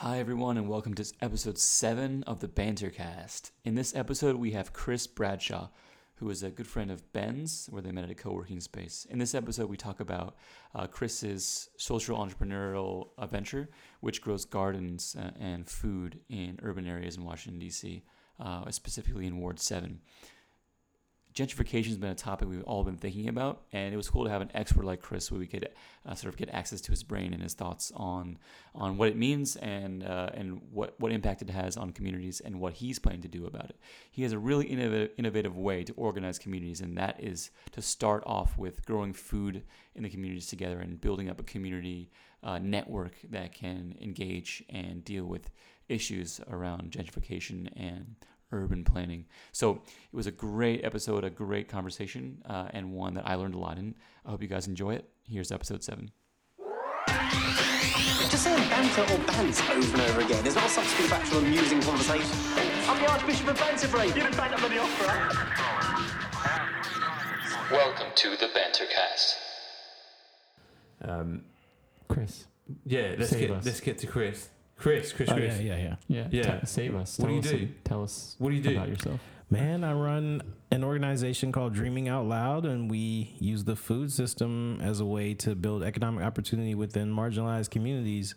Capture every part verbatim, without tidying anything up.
Hi everyone and welcome to episode seven of the Bantercast. In this episode we have Chris Bradshaw, who is a good friend of Ben's, where they met at a co-working space. In this episode we talk about uh, Chris's social entrepreneurial uh, venture, which grows gardens uh, and food in urban areas in Washington, D C, uh, specifically in Ward seven. Gentrification has been a topic we've all been thinking about, and it was cool to have an expert like Chris where we could uh, sort of get access to his brain and his thoughts on on what it means and uh, and what, what impact it has on communities and what he's planning to do about it. He has a really innovative, innovative way to organize communities, and that is to start off with growing food in the communities together and building up a community uh, network that can engage and deal with issues around gentrification and urban planning. So it was a great episode, a great conversation, uh, and one that I learned a lot in. I hope you guys enjoy it. Here's episode seven. Just saying banter or banter over and over again. There's not a substitute for actual amusing conversation. I'm the Archbishop of Banterbury. You've been backed up by the opera. Welcome to the Bantercast. Um, Chris. Yeah, let's get us. let's get to Chris. Chris, Chris, Chris. Oh, yeah, yeah, yeah. yeah. yeah. T- save us. What tell do you us do? Some, tell us what do you do? about yourself. Man, I run an organization called Dreaming Out Loud, and we use the food system as a way to build economic opportunity within marginalized communities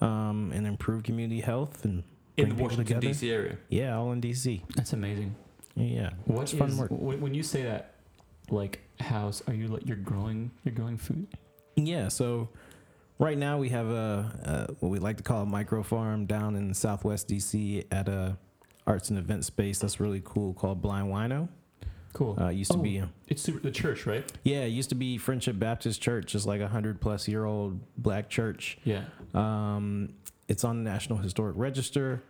um, and improve community health. And in the Washington, D C area? Yeah, all in D C. That's amazing. Yeah. What's fun work. When you say that, like, house, are you, like, you're growing, you're growing food? Yeah, so... Right now we have a, a what we like to call a micro farm down in Southwest D C at a arts and event space that's really cool called Blind Wino. Cool. Uh, it used oh, to be it's super, the church, right? Yeah, it used to be Friendship Baptist Church, just like a hundred plus year old black church. Yeah. Um, it's on the National Historic Register.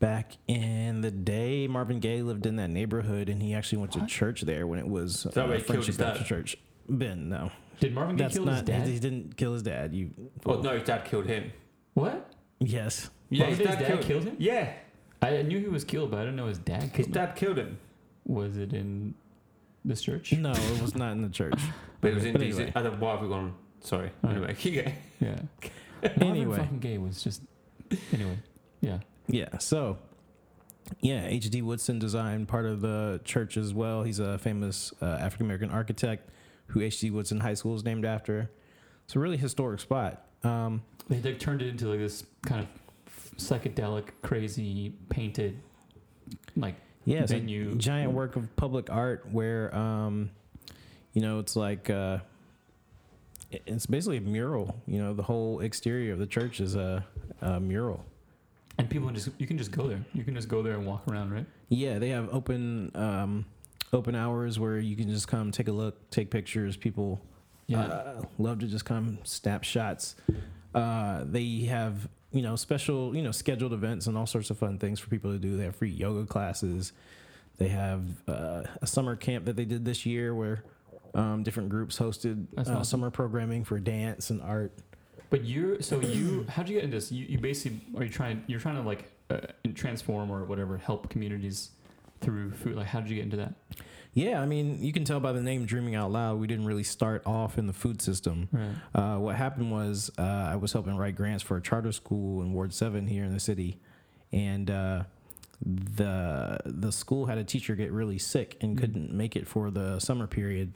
Back in the day, Marvin Gaye lived in that neighborhood, and he actually went what? to church there when it was uh, that Friendship Baptist Church. Ben, no. Did Marvin Gaye kill not, his dad? He didn't kill his dad. You. Well, oh, no, his dad killed him. What? Yes. Yeah, his dad, his dad killed, killed him? Yeah. I knew he was killed, but I didn't know his dad killed his him. His dad killed him. Was it in this church? No, it was not in the church. But okay. It was in but anyway. I don't know why have we gone. Sorry. Right. Anyway, keep going. Yeah. Anyway. Marvin Gaye was just... Anyway. Yeah. Yeah, so... Yeah, H C Woodson designed part of the church as well. He's a famous uh, African-American architect who H C. Woodson High School is named after. It's a really historic spot. Um, they, they turned it into like this kind of psychedelic, crazy, painted, like yeah, venue. A giant work of public art where, um, you know, it's like, uh, it's basically a mural. You know, the whole exterior of the church is a, a mural. And people just, you can just go there. You can just go there and walk around, right? Yeah, they have open... Um, Open hours where you can just come take a look, take pictures. People yeah. uh, love to just come snap shots. Uh, they have, you know, special, you know, scheduled events and all sorts of fun things for people to do. They have free yoga classes. They have uh, a summer camp that they did this year where um, different groups hosted uh, awesome. summer programming for dance and art. But you're, so you, how'd you get into this? You, you basically, are you trying, you're trying to like uh, transform or whatever, help communities through food? Like, how did you get into that? Yeah, I mean, you can tell by the name Dreaming Out Loud, we didn't really start off in the food system. Right. Uh, what happened was uh, I was helping write grants for a charter school in Ward seven here in the city, and uh, the the school had a teacher get really sick and mm-hmm. couldn't make it for the summer period.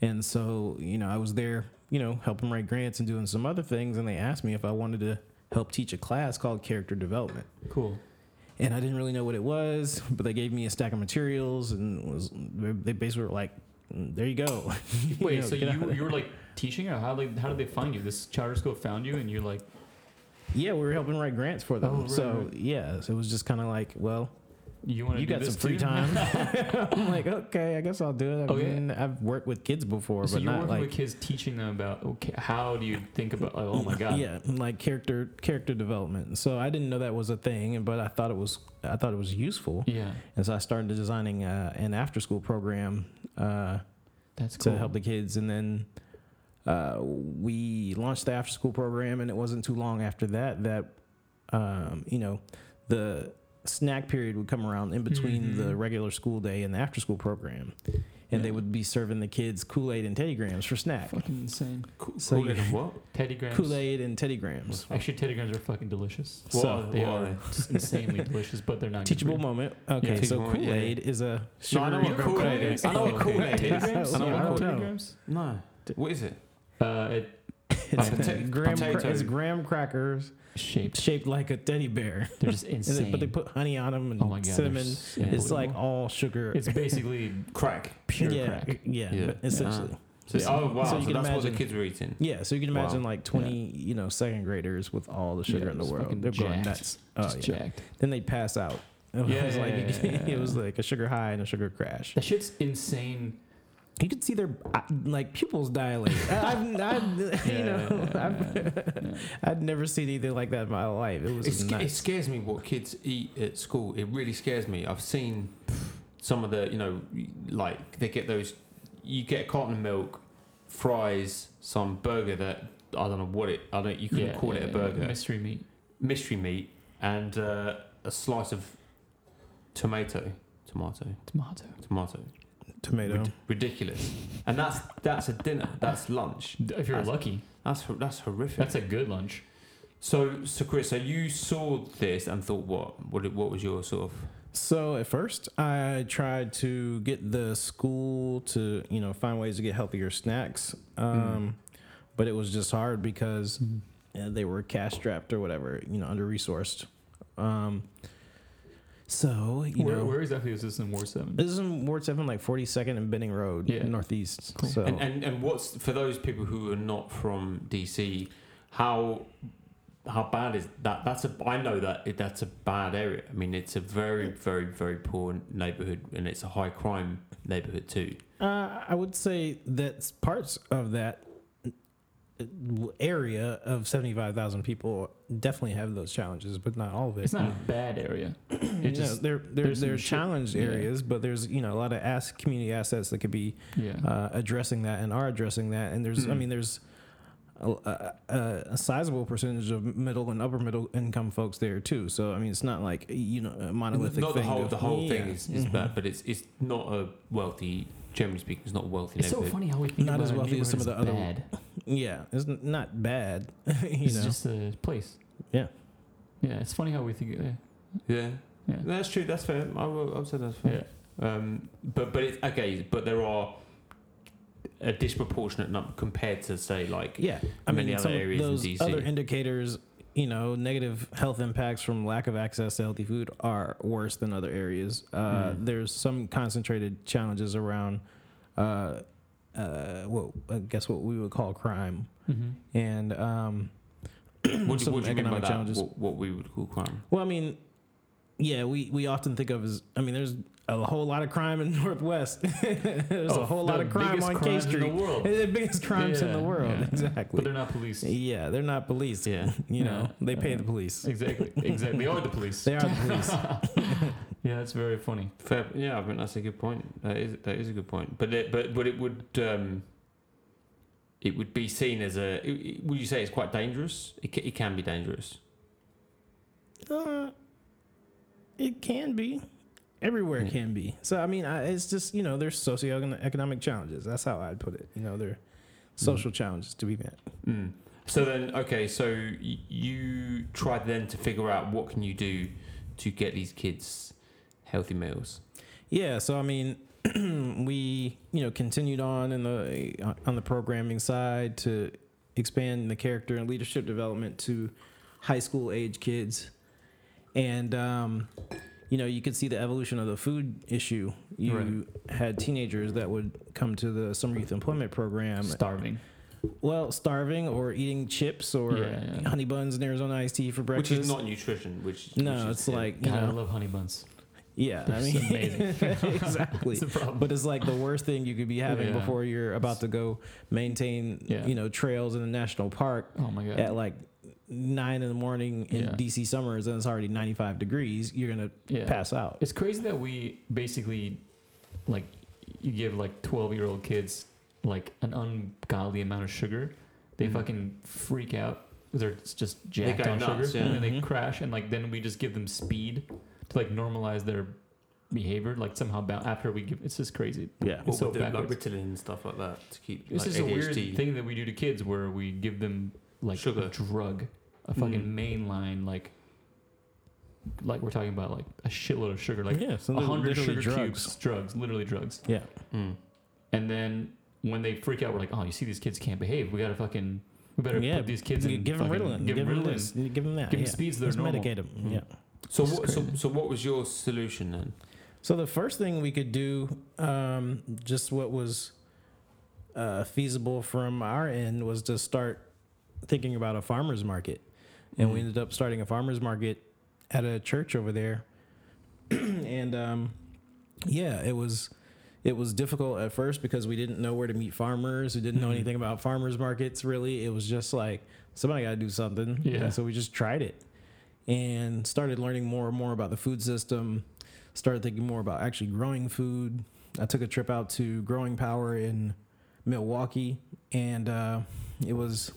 And so, you know, I was there, you know, helping write grants and doing some other things, and they asked me if I wanted to help teach a class called Character Development. Cool. And I didn't really know what it was, but they gave me a stack of materials, and was they basically were like, "There you go." you Wait, know, so you you were like teaching, or how like how did they find you? This charter school found you, and you're like, "Yeah, we were helping write grants for them." Oh, right, so right. yeah, so it was just kind of like, "Well, you want you got some free too? time?" I'm like, "Okay, I guess I'll do it." I okay. mean, I've worked with kids before, so but not like with kids teaching them about okay, how do you think about? Like, oh my god, yeah, like character character development. So I didn't know that was a thing, but I thought it was. I thought it was useful. Yeah, and so I started designing uh, an after school program. Uh, That's cool. To help the kids, and then uh, we launched the after school program, and it wasn't too long after that that um, you know the snack period would come around in between mm-hmm. the regular school day and the after school program. and yeah. they would be serving the kids Kool-Aid and Teddy Grahams for snack. Fucking insane. Kool- so Kool-Aid and what? Teddy Grahams. Kool-Aid and Teddy Grahams. Actually, Teddy Grahams are fucking delicious. Well, so they well, are insanely delicious, but they're not teachable moment. Okay, yeah, so Kool-Aid yeah. is a. No, I know what Kool-Aid is. I know what Kool-Aid is. I know what Teddy Grahams. No. What is it? Uh, it. It's, pota- graham cra- it's graham crackers shaped shaped like a teddy bear. They're just insane. They, but they put honey on them and oh God, cinnamon. So it's like all sugar. It's basically crack, pure yeah, crack. Yeah, yeah. essentially. Yeah. So, oh wow! So, you so can that's imagine, what the kids were eating. Yeah, so you can imagine wow. like twenty, yeah. you know, second graders with all the sugar yeah, in the world. They're going nuts. Oh, yeah. jacked. Then they pass out. It yeah, was yeah, like yeah, yeah. it was like a sugar high and a sugar crash. That shit's insane. You could see their like pupils dilate. I've, I've yeah, you know, yeah, I've, yeah. I'd never seen anything like that in my life. It was. It, sc- it scares me what kids eat at school. It really scares me. I've seen some of the, you know, like they get those. You get a carton of milk, fries, some burger that I don't know what it. I don't. You couldn't yeah, call yeah, it a burger. Yeah, mystery meat. Mystery meat and uh, a slice of tomato. Tomato. Tomato. Tomato. Tomato. Rid- ridiculous. And that's that's a dinner. That's lunch. If you're that's, lucky. That's that's horrific. That's a good lunch. So so Chris, so you saw this and thought what? What what was your sort of? So at first I tried to get the school to, you know, find ways to get healthier snacks. Um, mm. But it was just hard because mm. yeah, they were cash strapped or whatever, you know, under resourced. Um So, you where, know, where exactly is this in Ward seven? This is in Ward seven, like forty-second and Benning Road, yeah. Northeast. Cool. So. And, and and what's for those people who are not from D C? How how bad is that? That's a I know that it, that's a bad area. I mean, it's a very very very poor neighborhood, and it's a high crime neighborhood too. Uh, I would say that parts of that area of seventy-five thousand people definitely have those challenges, but not all of it. It's not a bad area. It just, no, there, there, there's there's challenged areas, yeah. but there's, you know, a lot of ass, community assets that could be yeah. uh, addressing that and are addressing that. And there's, mm-hmm. I mean, there's a, a, a sizable percentage of middle and upper middle income folks there too. So, I mean, it's not like, you know, a monolithic not thing. The whole, the whole thing yeah. is, is mm-hmm. bad, but it's it's not a wealthy, generally speaking, it's not a wealthy neighborhood. It's so funny how we think not as wealthy as some of the other bad. Yeah, it's not bad. you it's know. Just a place. Yeah. Yeah, it's funny how we think. Yeah. Yeah. yeah. That's true. That's fair. I will, I'll say that's fair. Yeah. Um, but but it's okay. But there are a disproportionate number compared to say like yeah. I many mean, other some areas of those in D C. Other indicators, you know, negative health impacts from lack of access to healthy food are worse than other areas. Uh, mm. There's some concentrated challenges around. Uh, Uh, well, I guess what we would call crime, mm-hmm. and um, what do, some what do you economic mean by challenges. That? What, what we would call crime? Well, I mean, yeah, we, we often think of as I mean, there's a whole lot of crime in Northwest. there's oh, a whole the lot of crime on K Street. In the, world. the biggest crimes yeah, in the world, yeah. exactly. But they're not policed. Yeah, they're not policed. Yeah, you know, yeah. they pay uh, the police. Exactly, exactly. They are the police. They are the police. Yeah, that's very funny. Fair, yeah, I mean that's a good point. That is that is a good point. But it, but but it would um, it would be seen as a. It, it, would you say it's quite dangerous? It it can be dangerous. Uh, it can be. Everywhere yeah. can be. So I mean, I, it's just you know there's socioeconomic challenges. That's how I'd put it. You know, there are social mm. challenges to be met. Mm. So then, okay, so y- you tried then to figure out what can you do to get these kids. Healthy meals. Yeah, so I mean, we you know continued on in the on the programming side to expand the character and leadership development to high school age kids, and um, you know you could see the evolution of the food issue. You right. had teenagers that would come to the summer youth employment program starving. Well, starving or eating chips or yeah, yeah. honey buns and Arizona iced tea for breakfast, which is not nutrition. Which no, which is, it's yeah. like you God, know, I love honey buns. Yeah, I mean, exactly. But it's like the worst thing you could be having yeah. before you're about to go maintain, yeah. you know, trails in a national park. Oh my God. At like nine in the morning in yeah. D C summers, and it's already ninety-five degrees. You're gonna yeah. pass out. It's crazy that we basically, like, you give like twelve-year-old kids like an ungodly amount of sugar. They mm-hmm. fucking freak out. They're just jacked on nuts, sugar, yeah. and then mm-hmm. they crash. And like then we just give them speed. To like normalize their behavior, like somehow ba- after we give, it's just crazy. Yeah, it's so backwards. Like Ritalin and stuff like that to keep. This like is A D H D. A weird thing that we do to kids where we give them like Sugar. a drug, a fucking mm. mainline like. Like we're talking about like a shitload of sugar, like yeah, a hundred sugar drugs. cubes, drugs, literally drugs. Yeah. Mm. And then when they freak out, we're like, oh, you see, these kids can't behave. We gotta fucking, we better yeah, put these kids in. Give them Ritalin. Give them Ritalin. Give them that. Give them yeah. speeds that are normal. Medicate them. Mm. Yeah. So what, so so what was your solution then? So the first thing we could do, um, just what was uh, feasible from our end, was to start thinking about a farmer's market, and mm. we ended up starting a farmer's market at a church over there. And um, yeah, it was it was difficult at first because we didn't know where to meet farmers. We didn't know anything about farmers markets, really. It was just like, somebody got to do something. Yeah. And so we just tried it and started learning more and more about the food system, started thinking more about actually growing food. I took a trip out to Growing Power in Milwaukee, and uh, it was...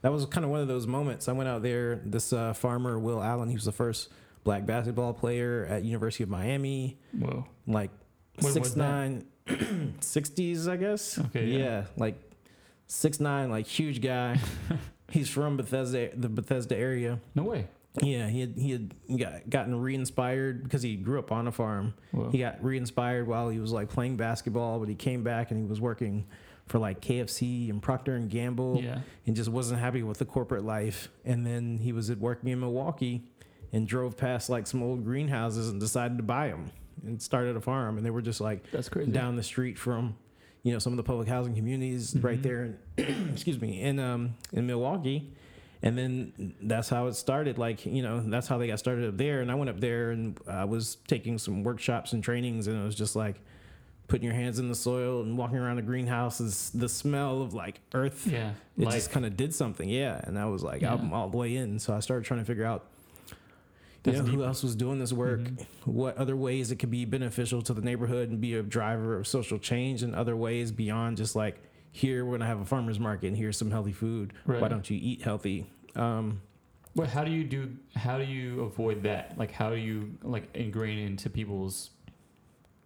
that was kind of one of those moments. I went out there. This uh, farmer, Will Allen, he was the first black basketball player at University of Miami. Whoa. Like six nine, sixties, I guess. Okay. Yeah. yeah. Like six nine, like huge guy. He's from Bethesda, the Bethesda area. No way. Yeah. He had, he had got, gotten re-inspired because he grew up on a farm. Whoa. He got re-inspired while he was like playing basketball, but he came back and he was working for like K F C and Procter and Gamble, yeah. and just wasn't happy with the corporate life. And then he was at working in Milwaukee and drove past like some old greenhouses and decided to buy them and started a farm. And they were just like That's crazy. down the street from, you know, some of the public housing communities mm-hmm. right there. In, excuse me, in um in Milwaukee. And then that's how it started. Like, you know, that's how they got started up there. And I went up there and I was taking some workshops and trainings, and it was just like, putting your hands in the soil and walking around a greenhouse is the smell of like earth. Yeah. It life. just kind of did something. Yeah. And I was like, yeah. I'm all the way in. So I started trying to figure out you know, who else was doing this work, mm-hmm. what other ways it could be beneficial to the neighborhood and be a driver of social change in other ways beyond just like, here, we're going to have a farmer's market and here's some healthy food. Right. Why don't you eat healthy? Um, well, how do you do, how do you avoid that? Like, how do you like ingrain into people's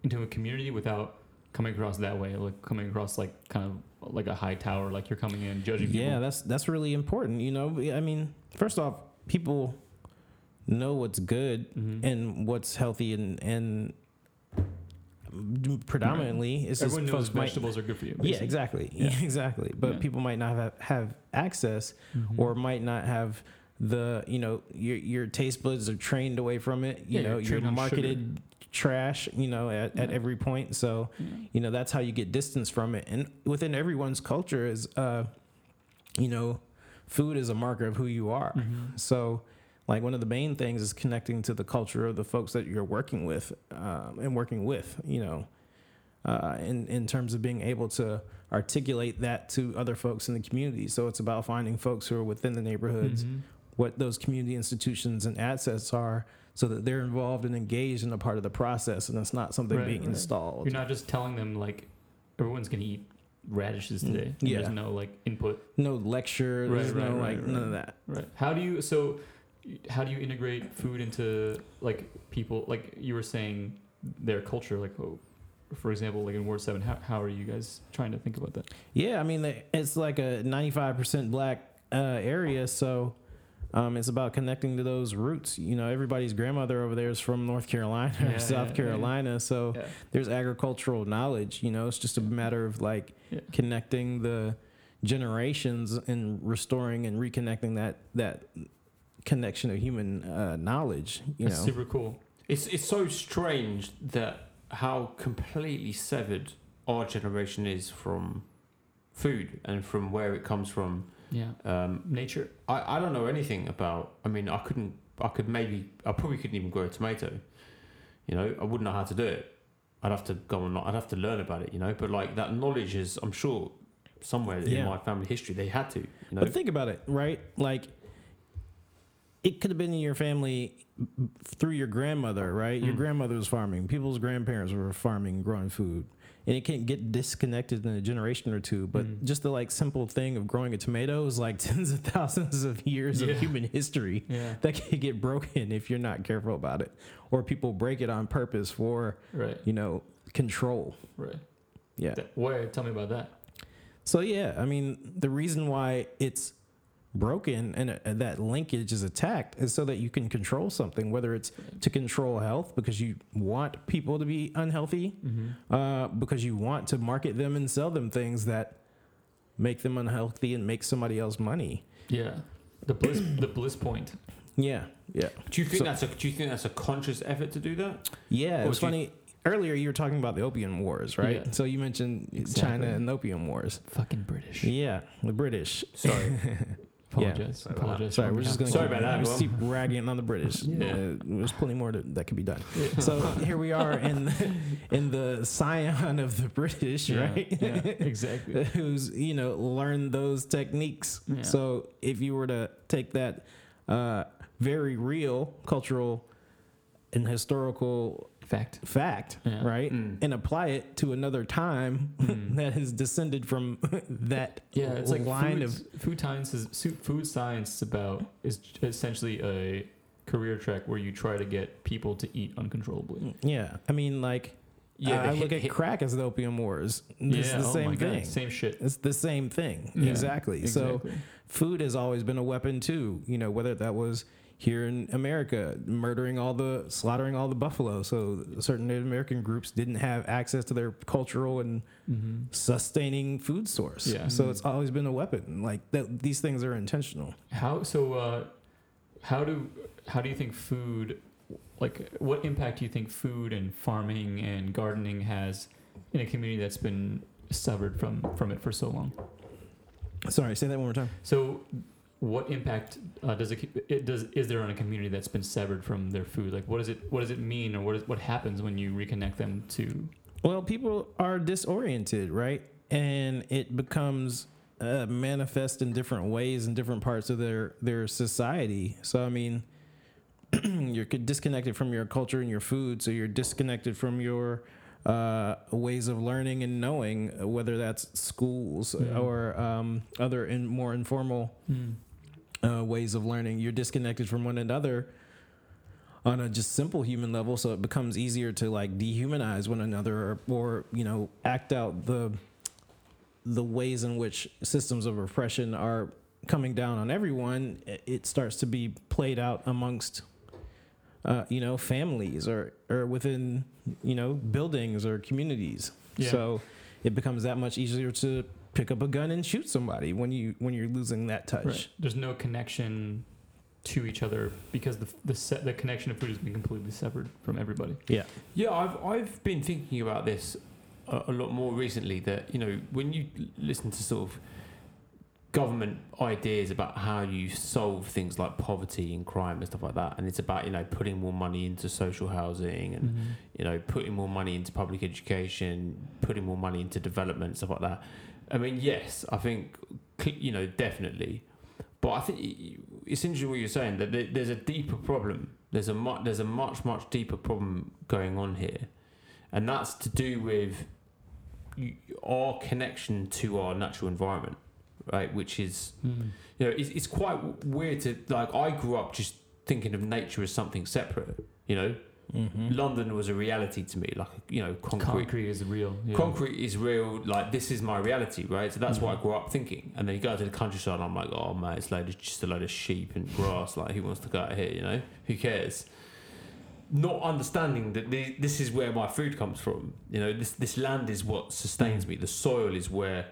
into a community without coming across that way, like coming across like kind of like a high tower, like you're coming in judging people. Yeah, that's that's really important. You know, I mean, first off, people know what's good mm-hmm. and what's healthy, and and predominantly, right. it's everyone just knows vegetables might, are good for you. Basically. Yeah, exactly, yeah. Yeah, exactly. But yeah. people might not have, have access, mm-hmm. or might not have. The you know your your taste buds are trained away from it. You yeah, know you're, you're marketed sugar. trash. You know at, yeah. at every point. So yeah. you know that's how you get distance from it. And within everyone's culture is uh, you know, food is a marker of who you are. Mm-hmm. So like one of the main things is connecting to the culture of the folks that you're working with um, and working with. You know, uh, in in terms of being able to articulate that to other folks in the community. So it's about finding folks who are within the neighborhoods. Mm-hmm. What those community institutions and assets are so that they're involved and engaged in a part of the process, and it's not something right, being right. installed. You're not just telling them, like, everyone's going to eat radishes today. Yeah. There's no, like, input. No lecture. Right, there's right, no, right, like, right, none right. of that. Right. How do you, so, how do you integrate food into, like, people, like, you were saying their culture, like, oh, for example, like in Ward seven, how, how are you guys trying to think about that? Yeah, I mean, it's like a ninety-five percent black uh, area, so... Um, it's about connecting to those roots. You know, everybody's grandmother over there is from North Carolina yeah, or South yeah, Carolina. Yeah. So yeah. there's agricultural knowledge. You know, it's just a matter of like yeah. connecting the generations and restoring and reconnecting that that connection of human uh, knowledge. You That's know, super cool. It's it's so strange that how completely severed our generation is from food and from where it comes from. Yeah. Um, Nature. I, I don't know anything about. I mean, I couldn't. I could maybe. I probably couldn't even grow a tomato. You know, I wouldn't know how to do it. I'd have to go on. I'd have to learn about it. You know, but like that knowledge is, I'm sure, somewhere yeah. in my family history they had to. You know? But think about it, right? Like, it could have been in your family through your grandmother, right? Mm. Your grandmother was farming. People's grandparents were farming, growing food. and it can get disconnected in a generation or two. But mm. just the like simple thing of growing a tomato is like tens of thousands of years yeah. of human history yeah. that can get broken if you're not careful about it, or people break it on purpose for right. you know control. Right. Yeah. Where? Tell me about that. So yeah, I mean, the reason why it's broken and uh, that linkage is attacked is so that you can control something, whether it's to control health because you want people to be unhealthy, mm-hmm. uh, because you want to market them and sell them things that make them unhealthy and make somebody else money. Yeah, the bliss, the bliss point. Yeah, yeah. Do you think so, that's a do you think that's a conscious effort to do that? Yeah, or it's funny. You- Earlier, you were talking about the Opium Wars, right? Yeah. So you mentioned exactly. China and the Opium Wars. Fucking British. Yeah, the British. Sorry. Apologize. Yeah. Apologize. Sorry, we're just going to keep ragging on the British. Yeah. Uh, there's plenty more to, that could be done. Yeah. So here we are in the, in the scion of the British, yeah. right? Yeah, exactly. Who's, you know, learned those techniques. Yeah. So if you were to take that uh, very real cultural and historical fact fact yeah. right mm. and apply it to another time mm. that has descended from that yeah it's like line food, of food science is food science is about is essentially a career track where you try to get people to eat uncontrollably. yeah I mean like yeah uh, I hit, look at hit. crack as the Opium Wars. It's yeah, the same oh thing God, same shit it's the same thing yeah, exactly. exactly so food has always been a weapon too, you know, whether that was here in America, murdering all the, slaughtering all the buffalo. So certain Native American groups didn't have access to their cultural and mm-hmm. sustaining food source. Yeah. So mm-hmm. it's always been a weapon. Like that, these things are intentional. How so? Uh, how do how do you think food, like what impact do you think food and farming and gardening has in a community that's been severed from from it for so long? Sorry, say that one more time. So. What impact uh, does it, it does is there on a community that's been severed from their food? Like, what does it what does it mean, or what is what happens when you reconnect them to? Well, people are disoriented, right? And it becomes uh, manifest in different ways in different parts of their their society. So, I mean, you're disconnected from your culture and your food, so you're disconnected from your uh, ways of learning and knowing, whether that's schools mm. or um, other and in, more informal. Mm. Uh, ways of learning. You're disconnected from one another on a just simple human level, so it becomes easier to like dehumanize one another or, or you know, act out the the ways in which systems of oppression are coming down on everyone. It starts to be played out amongst uh, you know, families or or within, you know, buildings or communities. Yeah. So it becomes that much easier to pick up a gun and shoot somebody when you when you're losing that touch. Right. There's no connection to each other because the the se- the connection of food has been completely severed from everybody. Yeah, yeah. I've I've been thinking about this a, a lot more recently. That you know when you listen to sort of government ideas about how you solve things like poverty and crime and stuff like that, and it's about you know putting more money into social housing and mm-hmm. you know putting more money into public education, putting more money into development, stuff like that. I mean, yes, I think, you know, definitely. But I think it's interesting what you're saying, that there's a deeper problem. There's a much, there's a much, much deeper problem going on here. And that's to do with our connection to our natural environment, right? Which is, mm. you know, it's, it's quite weird to, like, I grew up just thinking of nature as something separate, you know? Mm-hmm. London was a reality to me, like you know, concrete, concrete is real. Yeah. Concrete is real. Like this is my reality, right? So that's mm-hmm. what I grew up thinking. And then you go to the countryside, and I'm like, oh man, it's load of, just a load of sheep and grass. Like who wants to go out here? You know, who cares? Not understanding that the, this is where my food comes from. You know, this this land is what sustains me. The soil is where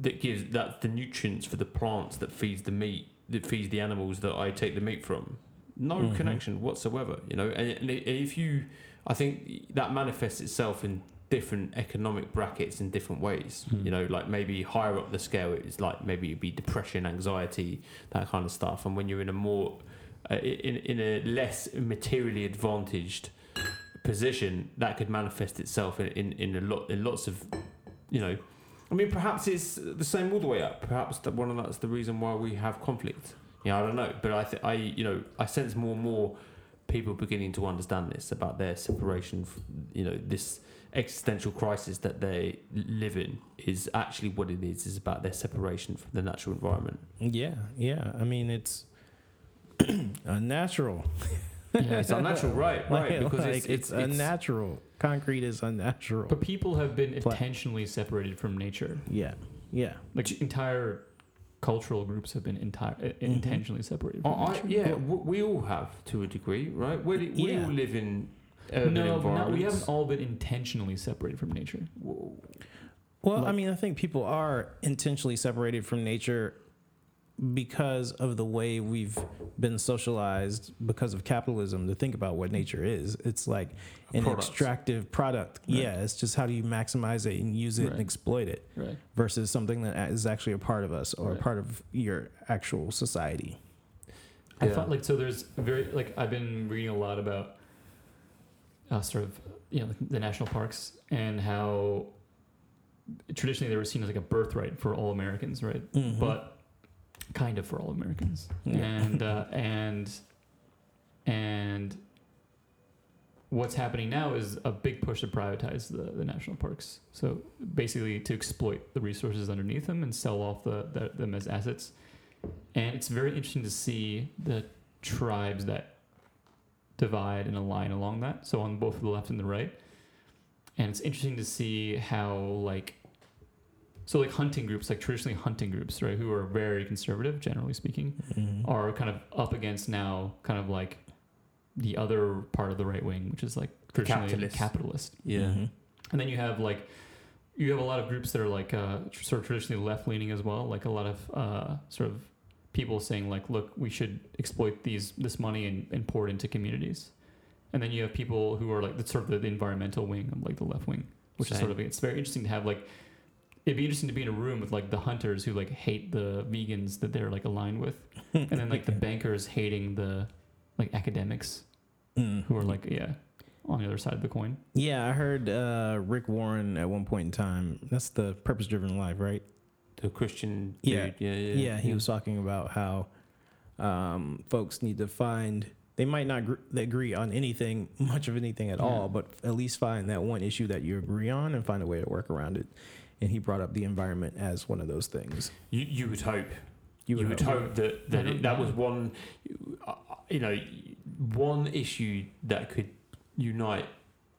that gives that the nutrients for the plants that feeds the meat, that feeds the animals that I take the meat from. No mm-hmm. connection whatsoever, you know. And if you, I think that manifests itself in different economic brackets in different ways, mm. you know, like maybe higher up the scale, it's like maybe it'd be depression, anxiety, that kind of stuff. And when you're in a more, uh, in, in a less materially advantaged position, that could manifest itself in, in, in a lot, in lots of, you know, I mean, perhaps it's the same all the way up. Perhaps that one of that's the reason why we have conflict. Yeah, I don't know, but I, th- I, you know, I sense more and more people beginning to understand this about their separation, you know, this existential crisis that they live in is actually what it is, is about their separation from the natural environment. Yeah, yeah. I mean, it's unnatural. Yeah, it's unnatural, right, right. Like, because like it's, it's, it's unnatural. It's, concrete is unnatural. But people have been intentionally separated from nature. Yeah, yeah. Like entire cultural groups have been entire, mm-hmm. intentionally separated from uh, nature. I, yeah, w- we all have to a degree, right? We, we yeah. all live in... No, no, we haven't all been intentionally separated from nature. Whoa. Well, like, I mean, I think people are intentionally separated from nature because of the way we've been socialized because of capitalism to think about what nature is. It's like an product. extractive product. Right. Yeah, it's just how do you maximize it and use it right. and exploit it right. versus something that is actually a part of us or right. a part of your actual society. I yeah. thought like, so there's very, like, I've been reading a lot about Uh, sort of, you know, the national parks and how traditionally they were seen as like a birthright for all Americans, right? Mm-hmm. But kind of for all Americans, yeah. and uh, and and what's happening now is a big push to privatize the, the national parks. So basically, to exploit the resources underneath them and sell off the, the them as assets. And it's very interesting to see the tribes that divide and align along that, so on both the left and the right. And it's interesting to see how, like, so like hunting groups, like traditionally hunting groups, right, who are very conservative, generally speaking, mm-hmm. are kind of up against now kind of like the other part of the right wing, which is like traditionally capitalist. capitalist. Yeah. Mm-hmm. And then you have like, you have a lot of groups that are like uh, sort of traditionally left-leaning as well, like a lot of uh, sort of people saying like, look, we should exploit these this money and, and pour it into communities. And then you have people who are like the sort of the environmental wing of like the left wing, which Same. is sort of, it's very interesting to have, like, it'd be interesting to be in a room with like the hunters who like hate the vegans that they're like aligned with, and then like the bankers hating the like academics mm. who are like yeah on the other side of the coin. Yeah, I heard uh, Rick Warren at one point in time. That's the Purpose Driven Life, right? The Christian dude. Yeah. Yeah, yeah, yeah. Yeah, he was talking about how um, folks need to find, they might not gr- they agree on anything, much of anything at yeah. all, but at least find that one issue that you agree on and find a way to work around it. And he brought up the environment as one of those things. You, you would hope. You would, you would hope. hope that that, it, that was one, you know, one issue that could unite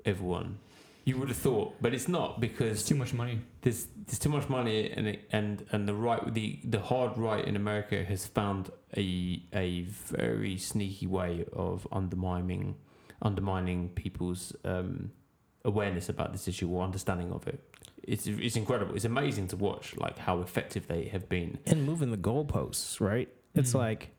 everyone. You would have thought, but it's not, because it's too much money. There's there's too much money, and it, and and the right, the, the hard right in America has found a a very sneaky way of undermining undermining people's um, awareness about this issue or understanding of it. It's it's incredible. It's amazing to watch, like, how effective they have been. And moving the goalposts, right? It's mm. like,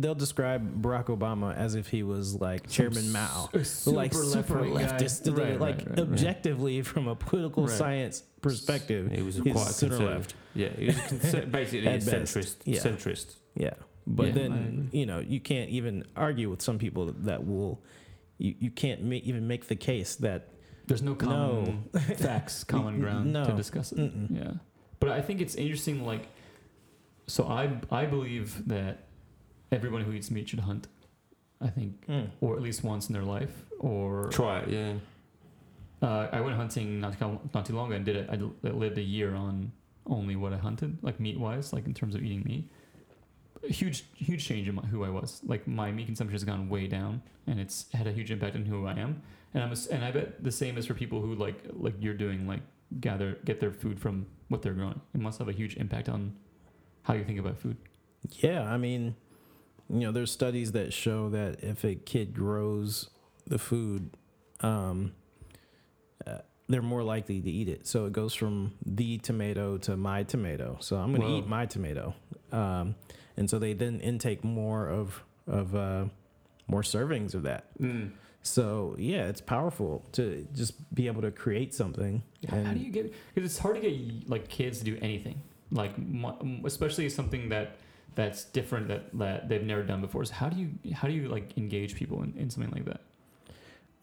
they'll describe Barack Obama as if he was like Chairman Mao, super like super leftist, right, like right, right, objectively right. from a political right. science perspective. He was quite center left. Yeah, he was conser- basically a centrist. Yeah. Centrist. Yeah, but yeah, then you know you can't even argue with some people that will. You, you can't ma- even make the case that there's no common no. facts, common ground no. to discuss it. Mm-mm. Yeah, but I think it's interesting. Like, so I I believe that everyone who eats meat should hunt, I think, mm. or at least once in their life, or try it. Yeah, uh, I went hunting not not too long ago and did it. I lived a year on only what I hunted, like meat wise, like in terms of eating meat. A huge, huge change in my, who I was. Like my meat consumption has gone way down, and it's had a huge impact on who I am. And I'm a, and I bet the same is for people who like like you're doing, like gather get their food from what they're growing. It must have a huge impact on how you think about food. Yeah, I mean, you know, there's studies that show that if a kid grows the food, um, uh, they're more likely to eat it. So it goes from the tomato to my tomato. So I'm going to eat my tomato. Um, and so they then intake more of of uh, more servings of that. Mm. So, yeah, it's powerful to just be able to create something. How, and how do you get, because it's hard to get like kids to do anything, like especially something that that's different, that, that they've never done before. So how do you how do you like engage people in, in something like that?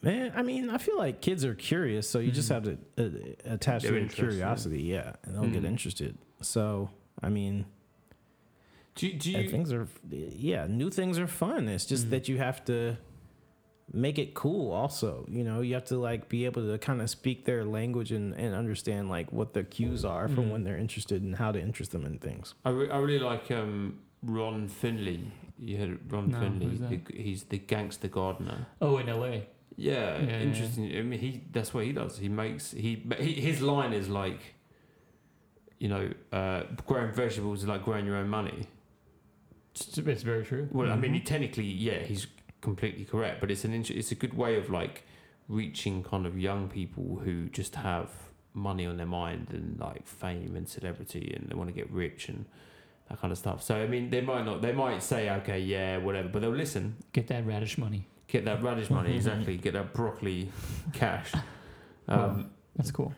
Man, I mean, I feel like kids are curious, so you mm. just have to uh, attach their curiosity, yeah, and they'll mm. get interested. So I mean, do you, do you, things are yeah, new things are fun. It's just mm. that you have to make it cool also. You know, you have to like be able to kind of speak their language and, and understand like what the cues are from mm-hmm. when they're interested and how to interest them in things. I, re- I really like um, Ron Finley. You heard of Ron no, Finley? Who's that? The, he's the gangster gardener. Oh, in L A. Yeah, yeah, interesting. Yeah. I mean, he that's what he does. He makes he, he his line is like, you know, uh, growing vegetables is like growing your own money. It's, it's very true. Well, mm-hmm. I mean, he technically, yeah, he's completely correct, but it's an int- it's a good way of like reaching kind of young people who just have money on their mind and like fame and celebrity and they want to get rich and that kind of stuff. So I mean, they might not, they might say, okay, yeah, whatever, but they'll listen. Get that radish money. Get that radish money, exactly. Get that broccoli cash. Um, wow, that's cool.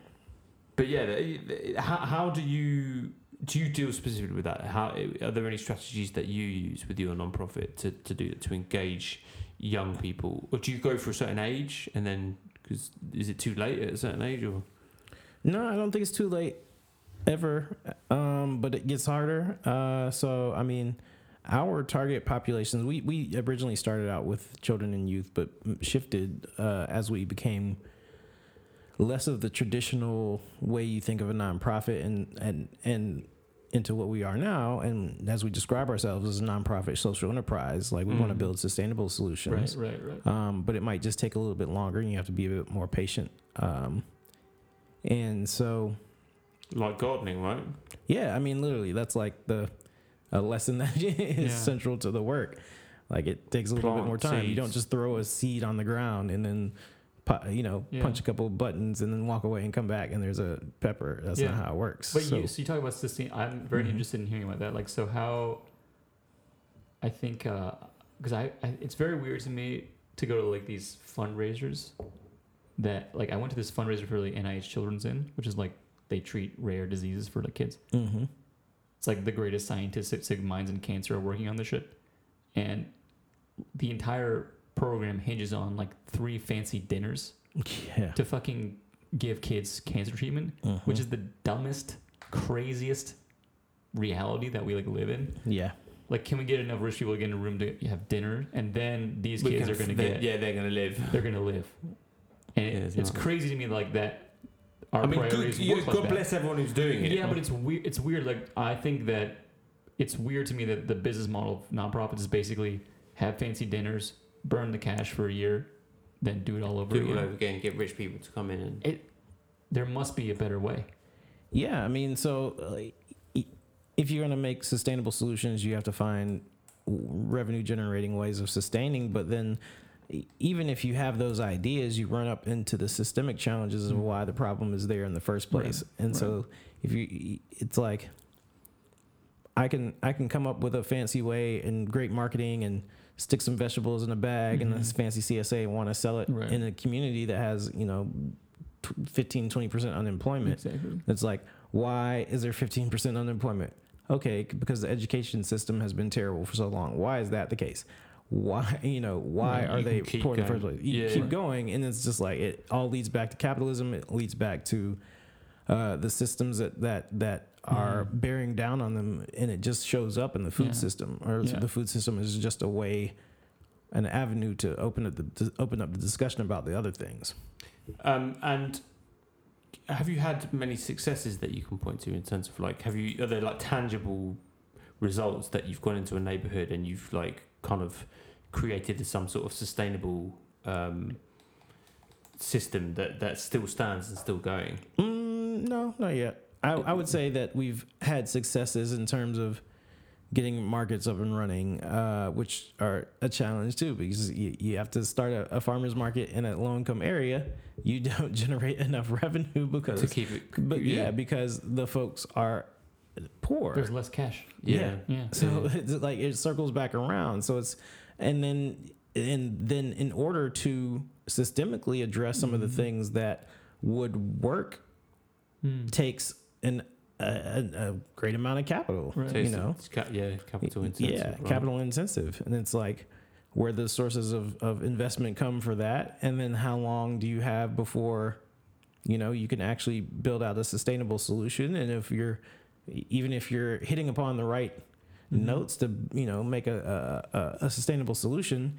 But yeah, how, how do you do you deal specifically with that? How are there any strategies that you use with your nonprofit to to do to engage young people, or do you go for a certain age and then because is it too late at a certain age or? No, I don't think it's too late ever, um, but it gets harder. Uh, so I mean. Our target populations, we, we originally started out with children and youth, but shifted uh, as we became less of the traditional way you think of a nonprofit and, and, and into what we are now. And as we describe ourselves as a nonprofit social enterprise, like we mm. want to build sustainable solutions. Right, right, right. Um, but it might just take a little bit longer and you have to be a bit more patient. Um, and so... Like gardening, right? Yeah, I mean, literally, that's like the... A lesson that is yeah. central to the work. Like it takes a little Plant bit more time. Seeds. You don't just throw a seed on the ground and then, you know, yeah. punch a couple of buttons and then walk away and come back and there's a pepper. That's yeah. not how it works. But so. you, so you talk about sustain. I'm very mm-hmm. interested in hearing about that. Like, so how I think, uh, cause I, I, it's very weird to me to go to like these fundraisers that like, I went to this fundraiser for the like, N I H Children's Inn, which is like, they treat rare diseases for like kids. Mm-hmm. It's like the greatest scientific minds in cancer are working on this shit. And the entire program hinges on like three fancy dinners yeah. to fucking give kids cancer treatment, uh-huh. which is the dumbest, craziest reality that we like live in. Yeah. Like, can we get enough rich people to get in a room to have dinner? And then these kids are going to get... Yeah, they're going to live. They're going to live. And it, yeah, it's, it's crazy to me like that. Our I mean, good, you, God like bless that. Everyone who's doing it. Yeah, but it's weird. It's weird. Like I think that it's weird to me that the business model of nonprofits is basically have fancy dinners, burn the cash for a year, then do it all over do again. Do it all over again. Get rich people to come in. And it, there must be a better way. Yeah, I mean, so uh, if you're going to make sustainable solutions, you have to find revenue-generating ways of sustaining. But then. Even if you have those ideas, you run up into the systemic challenges of why the problem is there in the first place. Right, and right. so if you, it's like, I can, I can come up with a fancy way and great marketing and stick some vegetables in a bag mm-hmm. and this fancy C S A and want to sell it right. in a community that has, you know, fifteen, twenty percent unemployment. Exactly. It's like, why is there fifteen percent unemployment? Okay. Because the education system has been terrible for so long. Why is that the case? Why you know why right, are they poor in the first place? You yeah, keep right. going, and it's just like it all leads back to capitalism. It leads back to uh, the systems that that that are mm-hmm. bearing down on them, and it just shows up in the food yeah. system. Or yeah. the food system is just a way, an avenue to open up the to open up the discussion about the other things. Um, and have you had many successes that you can point to in terms of like have you are there like tangible results that you've gone into a neighborhood and you've like kind of created some sort of sustainable um, system that, that still stands and still going? Mm, no, not yet. I, I would say that we've had successes in terms of getting markets up and running, uh, which are a challenge too, because you, you have to start a, a farmer's market in a low-income area. You don't generate enough revenue because... To keep it... But yeah, yeah because the folks are... poor. There's less cash. Yeah. yeah. yeah. So yeah. It's like it circles back around. So it's and then and then in order to systemically address some mm-hmm. of the things that would work mm. takes an a, a great amount of capital. Right. You know. It's ca- yeah, capital intensive. Yeah, right. capital intensive. And it's like where the sources of, of investment come for that and then how long do you have before you know you can actually build out a sustainable solution and if you're even if you're hitting upon the right mm-hmm. notes to, you know, make a, a, a sustainable solution,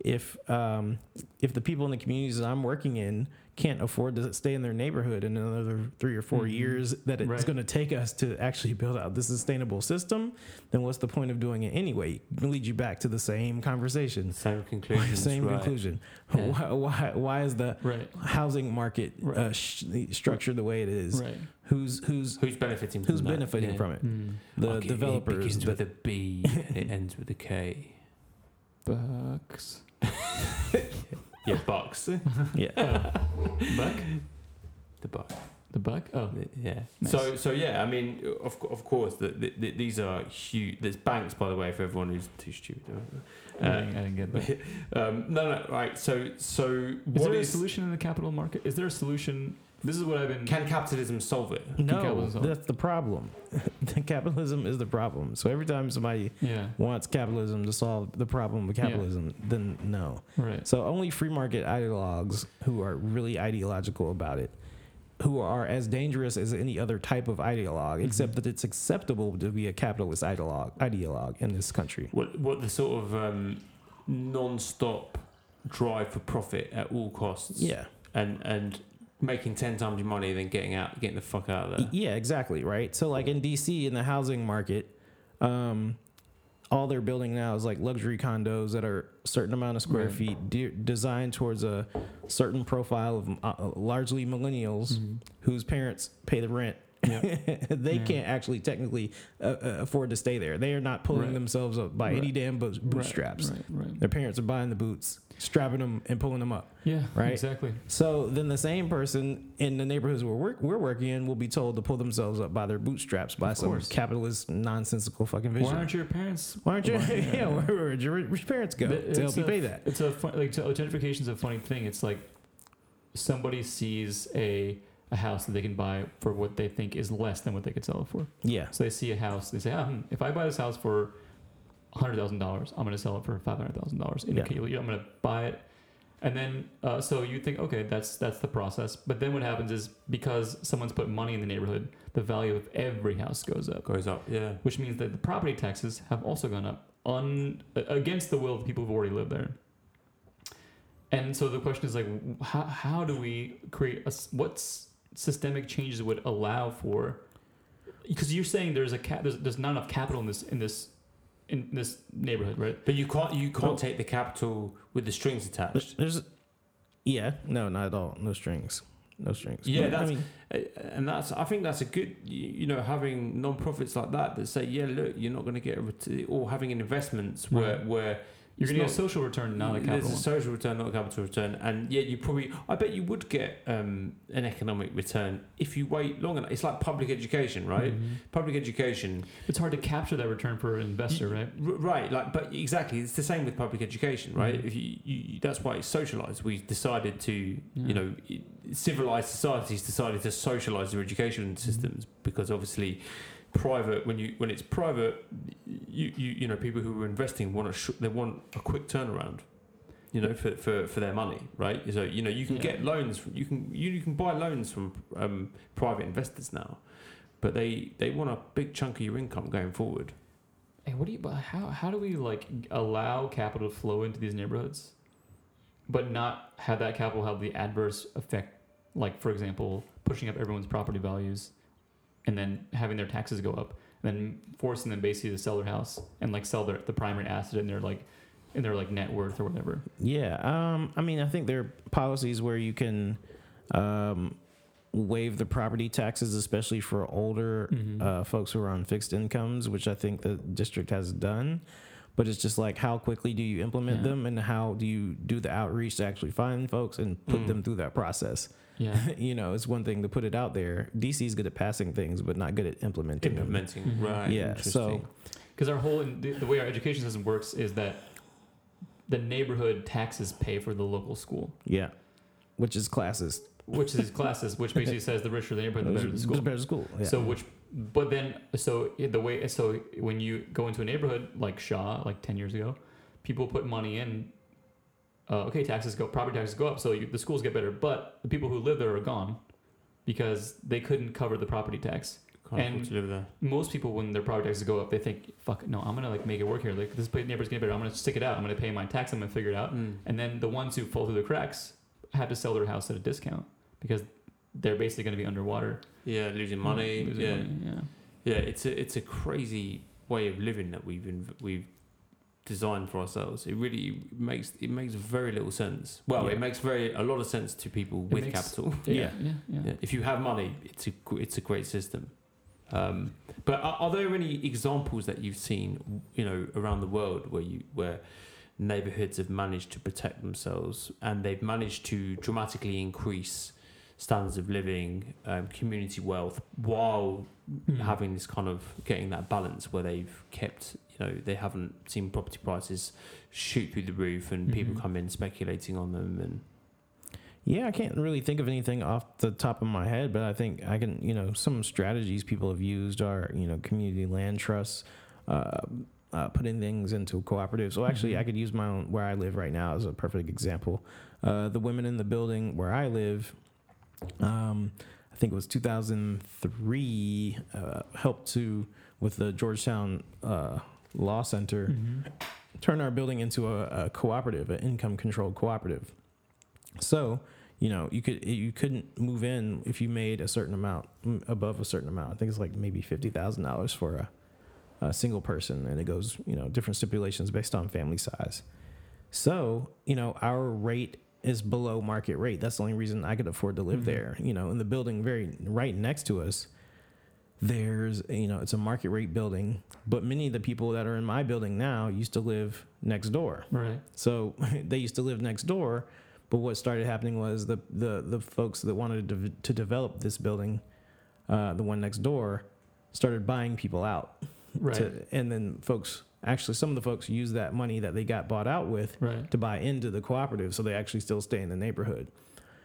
if um, if the people in the communities that I'm working in can't afford to stay in their neighborhood in another three or four mm-hmm. years that it's right. going to take us to actually build out this sustainable system, then what's the point of doing it anyway? It can lead you back to the same conversation. Same conclusion. Same right. conclusion. Yeah. Why, why, why is the right. housing market right. uh, sh- structured the way it is? Right. Who's who's who's benefiting who's from benefiting that? from yeah. it? Mm. The okay, developers. It begins the, with a B and it ends with a K. Bucks. Yeah, box. Yeah, uh, buck. The buck. The buck. Oh, yeah. Nice. So, so yeah. I mean, of of course, the, the, the, these are huge. There's banks, by the way, for everyone who's too stupid. Uh, I, didn't, I didn't get that. Um, no, no. Right. So, so what is there is, a solution in the capital market? Is there a solution? This is what I've been. Can capitalism solve it? No, solve that's it? the problem. Capitalism is the problem. So every time somebody yeah. wants capitalism to solve the problem with capitalism, yeah. then no. Right. So only free market ideologues who are really ideological about it, who are as dangerous as any other type of ideologue, mm-hmm. except that it's acceptable to be a capitalist ideologue, ideologue in this country. What what the sort of um, non-stop drive for profit at all costs? Yeah. And and. Making ten times your money than getting out, getting the fuck out of there. Yeah, exactly, right? So, like, in D C, in the housing market, um, all they're building now is, like, luxury condos that are a certain amount of square right. feet de- designed towards a certain profile of uh, largely millennials mm-hmm. whose parents pay the rent. Yep. they yeah. can't actually technically uh, uh, afford to stay there. They are not pulling right. themselves up by right. any damn bo- bootstraps. Right. Right. Right. Their parents are buying the boots, strapping them, and pulling them up. Yeah, right. Exactly. So then the same person in the neighborhoods we're work- we're working in will be told to pull themselves up by their bootstraps by of some course. capitalist nonsensical fucking vision. Why aren't your parents? Why aren't your why, yeah? yeah where, where did your parents go but to help you pay that? It's a fun, like gentrification is a funny thing. It's like somebody sees a. a house that they can buy for what they think is less than what they could sell it for. Yeah. So they see a house, they say, oh, hmm, if I buy this house for one hundred thousand dollars, I'm going to sell it for five hundred thousand dollars. Yeah. I'm going to buy it. And then, uh, so you think, okay, that's that's the process. But then what happens is because someone's put money in the neighborhood, the value of every house goes up. Goes up, yeah. Which means that the property taxes have also gone up on against the will of the people who've already lived there. And so the question is, like, how, how do we create a, what's, systemic changes would allow for, because you're saying there's a cap, there's, there's not enough capital in this in this in this neighborhood, right? But you can't you can't well, take the capital with the strings attached. There's, yeah, no, not at all, no strings, no strings. Yeah, but, that's, I mean, and that's I think that's a good, you know, having non-profits like that that say, yeah, look, you're not going to get a ret- or having an investments where right. where. You're going to get a social return, not a capital return. There's a social return, not a capital return. And yeah, you probably, I bet you would get um, an economic return if you wait long enough. It's like public education, right? Mm-hmm. Public education. It's hard to capture that return for an investor, you, right? Right, like, but exactly. It's the same with public education, right? Mm-hmm. If you, you, that's why it's socialized. We decided to, yeah. you know, civilized societies decided to socialize their education mm-hmm. systems because obviously... private when you when it's private you you, you know people who are investing want a sh- they want a quick turnaround you know for, for, for their money, right? So you know you can yeah. get loans from, you can you, you can buy loans from um, private investors now, but they, they want a big chunk of your income going forward. Hey, what do you how how do we like allow capital to flow into these neighborhoods but not have that capital have the adverse effect, like for example pushing up everyone's property values and then having their taxes go up, and then forcing them basically to sell their house and like sell their the primary asset in their like in their like net worth or whatever. Yeah, um, I mean, I think there are policies where you can um, waive the property taxes, especially for older mm-hmm. uh, folks who are on fixed incomes, which I think the district has done. But it's just like, how quickly do you implement yeah. them, and how do you do the outreach to actually find folks and put mm. them through that process? Yeah, you know, it's one thing to put it out there. D C's good at passing things, but not good at implementing. Implementing, them. right? Yeah. So, because our whole the, the way our education system works is that the neighborhood taxes pay for the local school. Yeah, which is classist. Which is classist, which basically says the richer the neighborhood, the better the school. The better the school. Yeah. So which, but then so the way so when you go into a neighborhood like Shaw, like ten years ago, people put money in. Uh, okay, taxes go, property taxes go up, so you, the schools get better, but the people who live there are gone because they couldn't cover the property tax. Kind of and live there. Most people, when their property taxes go up, they think, "Fuck no, I'm gonna like make it work here. Like this neighbor's gonna be better. I'm gonna stick it out. I'm gonna pay my tax. I'm gonna figure it out." Mm. And then the ones who fall through the cracks have to sell their house at a discount because they're basically gonna be underwater. Yeah, losing money. Losing yeah, money, yeah, yeah. It's a it's a crazy way of living that we've been, we've designed for ourselves. It really makes it makes very little sense. Well, yeah. it makes very a lot of sense to people it with makes, capital. Yeah. Yeah, yeah, yeah. If you have money, it's a it's a great system. Um, but are, are there any examples that you've seen, you know, around the world where you where neighborhoods have managed to protect themselves and they've managed to dramatically increase standards of living, um, community wealth, while mm. having this kind of getting that balance where they've kept, you know, they haven't seen property prices shoot through the roof and mm-hmm. people come in speculating on them and. Yeah, I can't really think of anything off the top of my head, but I think I can, you know, some strategies people have used are, you know, community land trusts, uh, uh, putting things into cooperatives. So actually, mm-hmm. I could use my own, where I live right now, as a perfect example. Uh, the women in the building where I live, um, I think it was two thousand three, uh, helped to, with the Georgetown uh, Law Center, mm-hmm. turn our building into a, a cooperative, an income-controlled cooperative. So, you know, you could you couldn't move in if you made a certain amount above a certain amount. I think it's like maybe fifty thousand dollars for a, a single person, and it goes, you know, different stipulations based on family size. So, you know, our rate is below market rate. That's the only reason I could afford to live mm-hmm. there. You know, in the building very right next to us, there's, you know, it's a market rate building, but many of the people that are in my building now used to live next door. Right. So they used to live next door. But what started happening was the the, the folks that wanted to, de- to develop this building, uh, the one next door, started buying people out. Right. To, and then folks, actually some of the folks used that money that they got bought out with right. to buy into the cooperative, so they actually still stay in the neighborhood.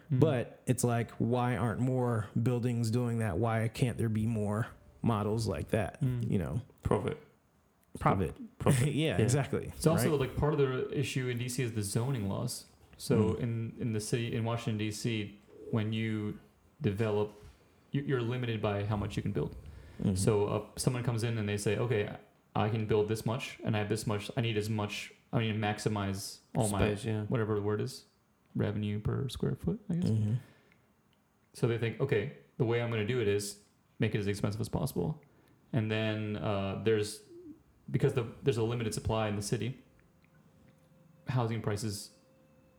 Mm-hmm. But it's like, why aren't more buildings doing that? Why can't there be more models like that? Mm. You know, profit. Profit. Profit. yeah, yeah, exactly. It's also right? like part of the issue in D C is the zoning laws. So mm. in, in the city, in Washington, D C, when you develop, you, you're limited by how much you can build. Mm-hmm. So uh, someone comes in and they say, okay, I can build this much and I have this much. I need as much. I need to maximize all Space, my, yeah. whatever the word is, revenue per square foot, I guess. Mm-hmm. So they think, okay, the way I'm going to do it is make it as expensive as possible. And then uh, there's, because the, there's a limited supply in the city, housing prices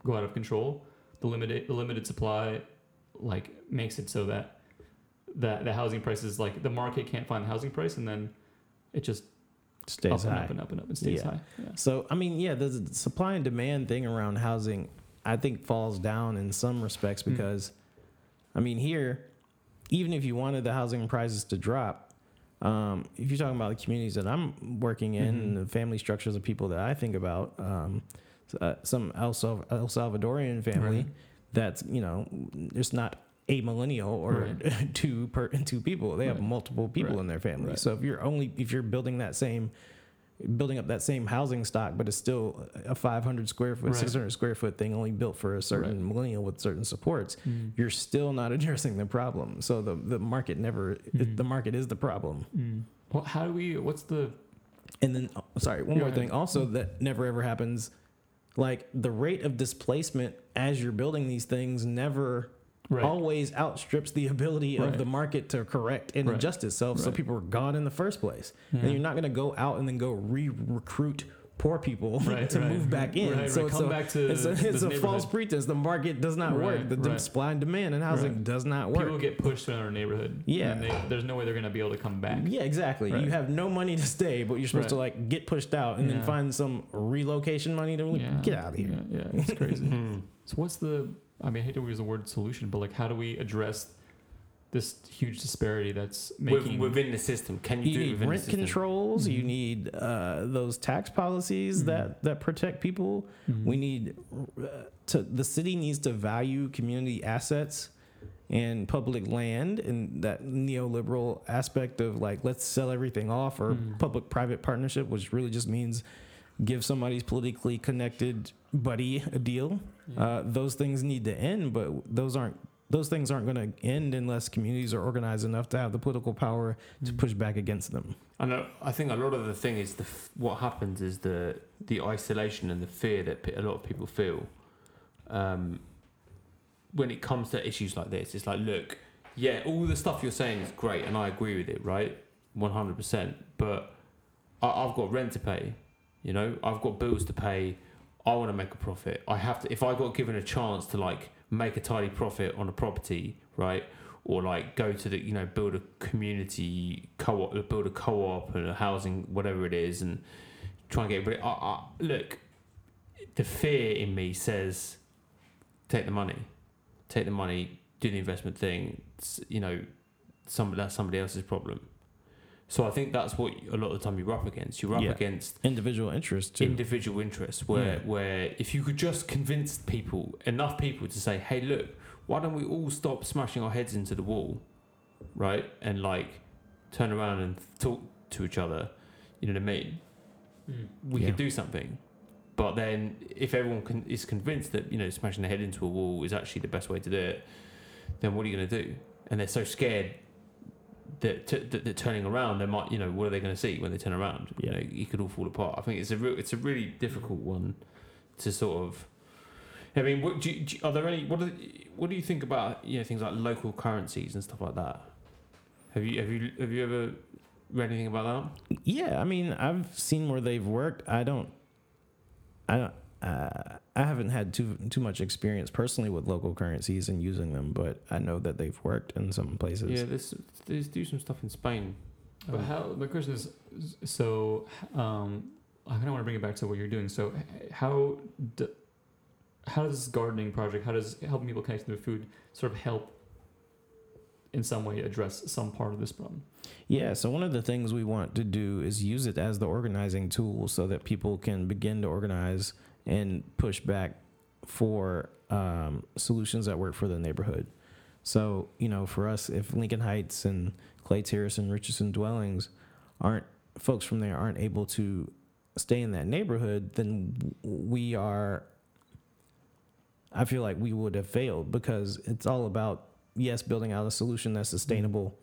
go out of control. The limited the limited supply like makes it so that that the housing prices, like the market can't find the housing price, and then it just stays up high. And up and up and up and stays yeah. high. Yeah. So I mean, yeah, the supply and demand thing around housing, I think, falls down in some respects because, mm-hmm. I mean, here, even if you wanted the housing prices to drop, um, if you're talking about the communities that I'm working in mm-hmm. and the family structures of people that I think about. Um, Uh, some El Salvadorian family right. that's, you know, there's not a millennial or right. two per two people. They right. have multiple people right. in their family. Right. So if you're only if you're building that same building up that same housing stock, but it's still a five hundred square foot, right. six hundred square foot thing only built for a certain right. millennial with certain supports, mm. you're still not addressing the problem. So the, the market never mm. the market is the problem. Mm. Well, how do we what's the and then oh, sorry, one Go more ahead. thing also mm. that never ever happens. Like the rate of displacement as you're building these things never right. always outstrips the ability right. of the market to correct and right. adjust itself. Right. So people are gone in the first place. Yeah. And you're not going to go out and then go re-recruit poor people right, to right. move back in. Right, so right. Come a, back to it's a, it's a false pretense. The market does not right, work. The right. supply and demand in housing right. does not work. People get pushed to another neighborhood. Yeah. And they, there's no way they're going to be able to come back. Yeah, exactly. Right. You have no money to stay, but you're supposed right. to like get pushed out and yeah. then find some relocation money to yeah. get out of here. Yeah, yeah. It's crazy. So what's the, I mean, I hate to use the word solution, but like how do we address this huge disparity that's making within the system? Can you, you do need within rent the system? Controls? Mm-hmm. You need uh, those tax policies mm-hmm. that, that protect people. Mm-hmm. We need uh, to the city needs to value community assets and public land, and that neoliberal aspect of like let's sell everything off or mm-hmm. public-private partnership, which really just means give somebody's politically connected buddy a deal. Mm-hmm. Uh, those things need to end, but those aren't those things aren't going to end unless communities are organized enough to have the political power to push back against them. And I think a lot of the thing is the what happens is the the isolation and the fear that a lot of people feel um, when it comes to issues like this. It's like, look, yeah, all the stuff you're saying is great, and I agree with it, right, one hundred percent. But I, I've got rent to pay, you know, I've got bills to pay. I want to make a profit. I have to. If I got given a chance to like make a tidy profit on a property, right, or like go to the, you know, build a community co-op, build a co-op and a housing, whatever it is, and try and get everybody. I, I, look, the fear in me says, take the money, take the money, do the investment thing. It's, you know, some that's somebody else's problem. So I think that's what a lot of the time you're up against. You're up yeah. against individual interests, too. Individual interests, where yeah. where if you could just convince people, enough people to say, hey, look, why don't we all stop smashing our heads into the wall, right? And like turn around and talk to each other. You know what I mean? Mm. We yeah. could do something. But then if everyone can, is convinced that, you know, smashing their head into a wall is actually the best way to do it, then what are you going to do? And they're so scared. That, t- that, that turning around, they might, you know, what are they going to see when they turn around? Yeah. You know, it could all fall apart. I think it's a real, it's a really difficult one to sort of. I mean, what do, you, do you, are there any? What do what do you think about, you know, things like local currencies and stuff like that? Have you have you have you ever read anything about that? Yeah, I mean, I've seen where they've worked. I don't, I don't, uh, I haven't had too too much experience personally with local currencies and using them, but I know that they've worked in some places. Yeah, there's there's do some stuff in Spain. But um, how? My question is, so um, I kind of want to bring it back to what you're doing. So how do, how does this gardening project, how does helping people connect to their food, sort of help in some way address some part of this problem? Yeah, so one of the things we want to do is use it as the organizing tool so that people can begin to organize and push back for um, solutions that work for the neighborhood. So, you know, for us, if Lincoln Heights and Clay Terrace and Richardson dwellings aren't, folks from there aren't able to stay in that neighborhood, then we are, I feel like we would have failed, because it's all about, yes, building out a solution that's sustainable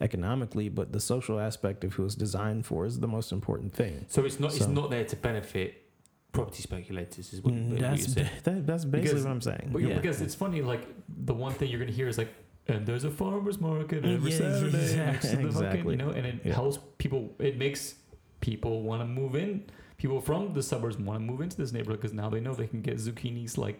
economically, but the social aspect of who it's designed for is the most important thing. So it's not, so, it's not there to benefit property speculators is what, mm, that's, what you're saying. That, that's basically because, what I'm saying. But yeah. Because it's funny, like, the one thing you're going to hear is like, and there's a farmer's market every yeah, Saturday. Exactly. Exactly. You know, and it yeah. helps people, it makes people want to move in. People from the suburbs want to move into this neighborhood because now they know they can get zucchinis, like,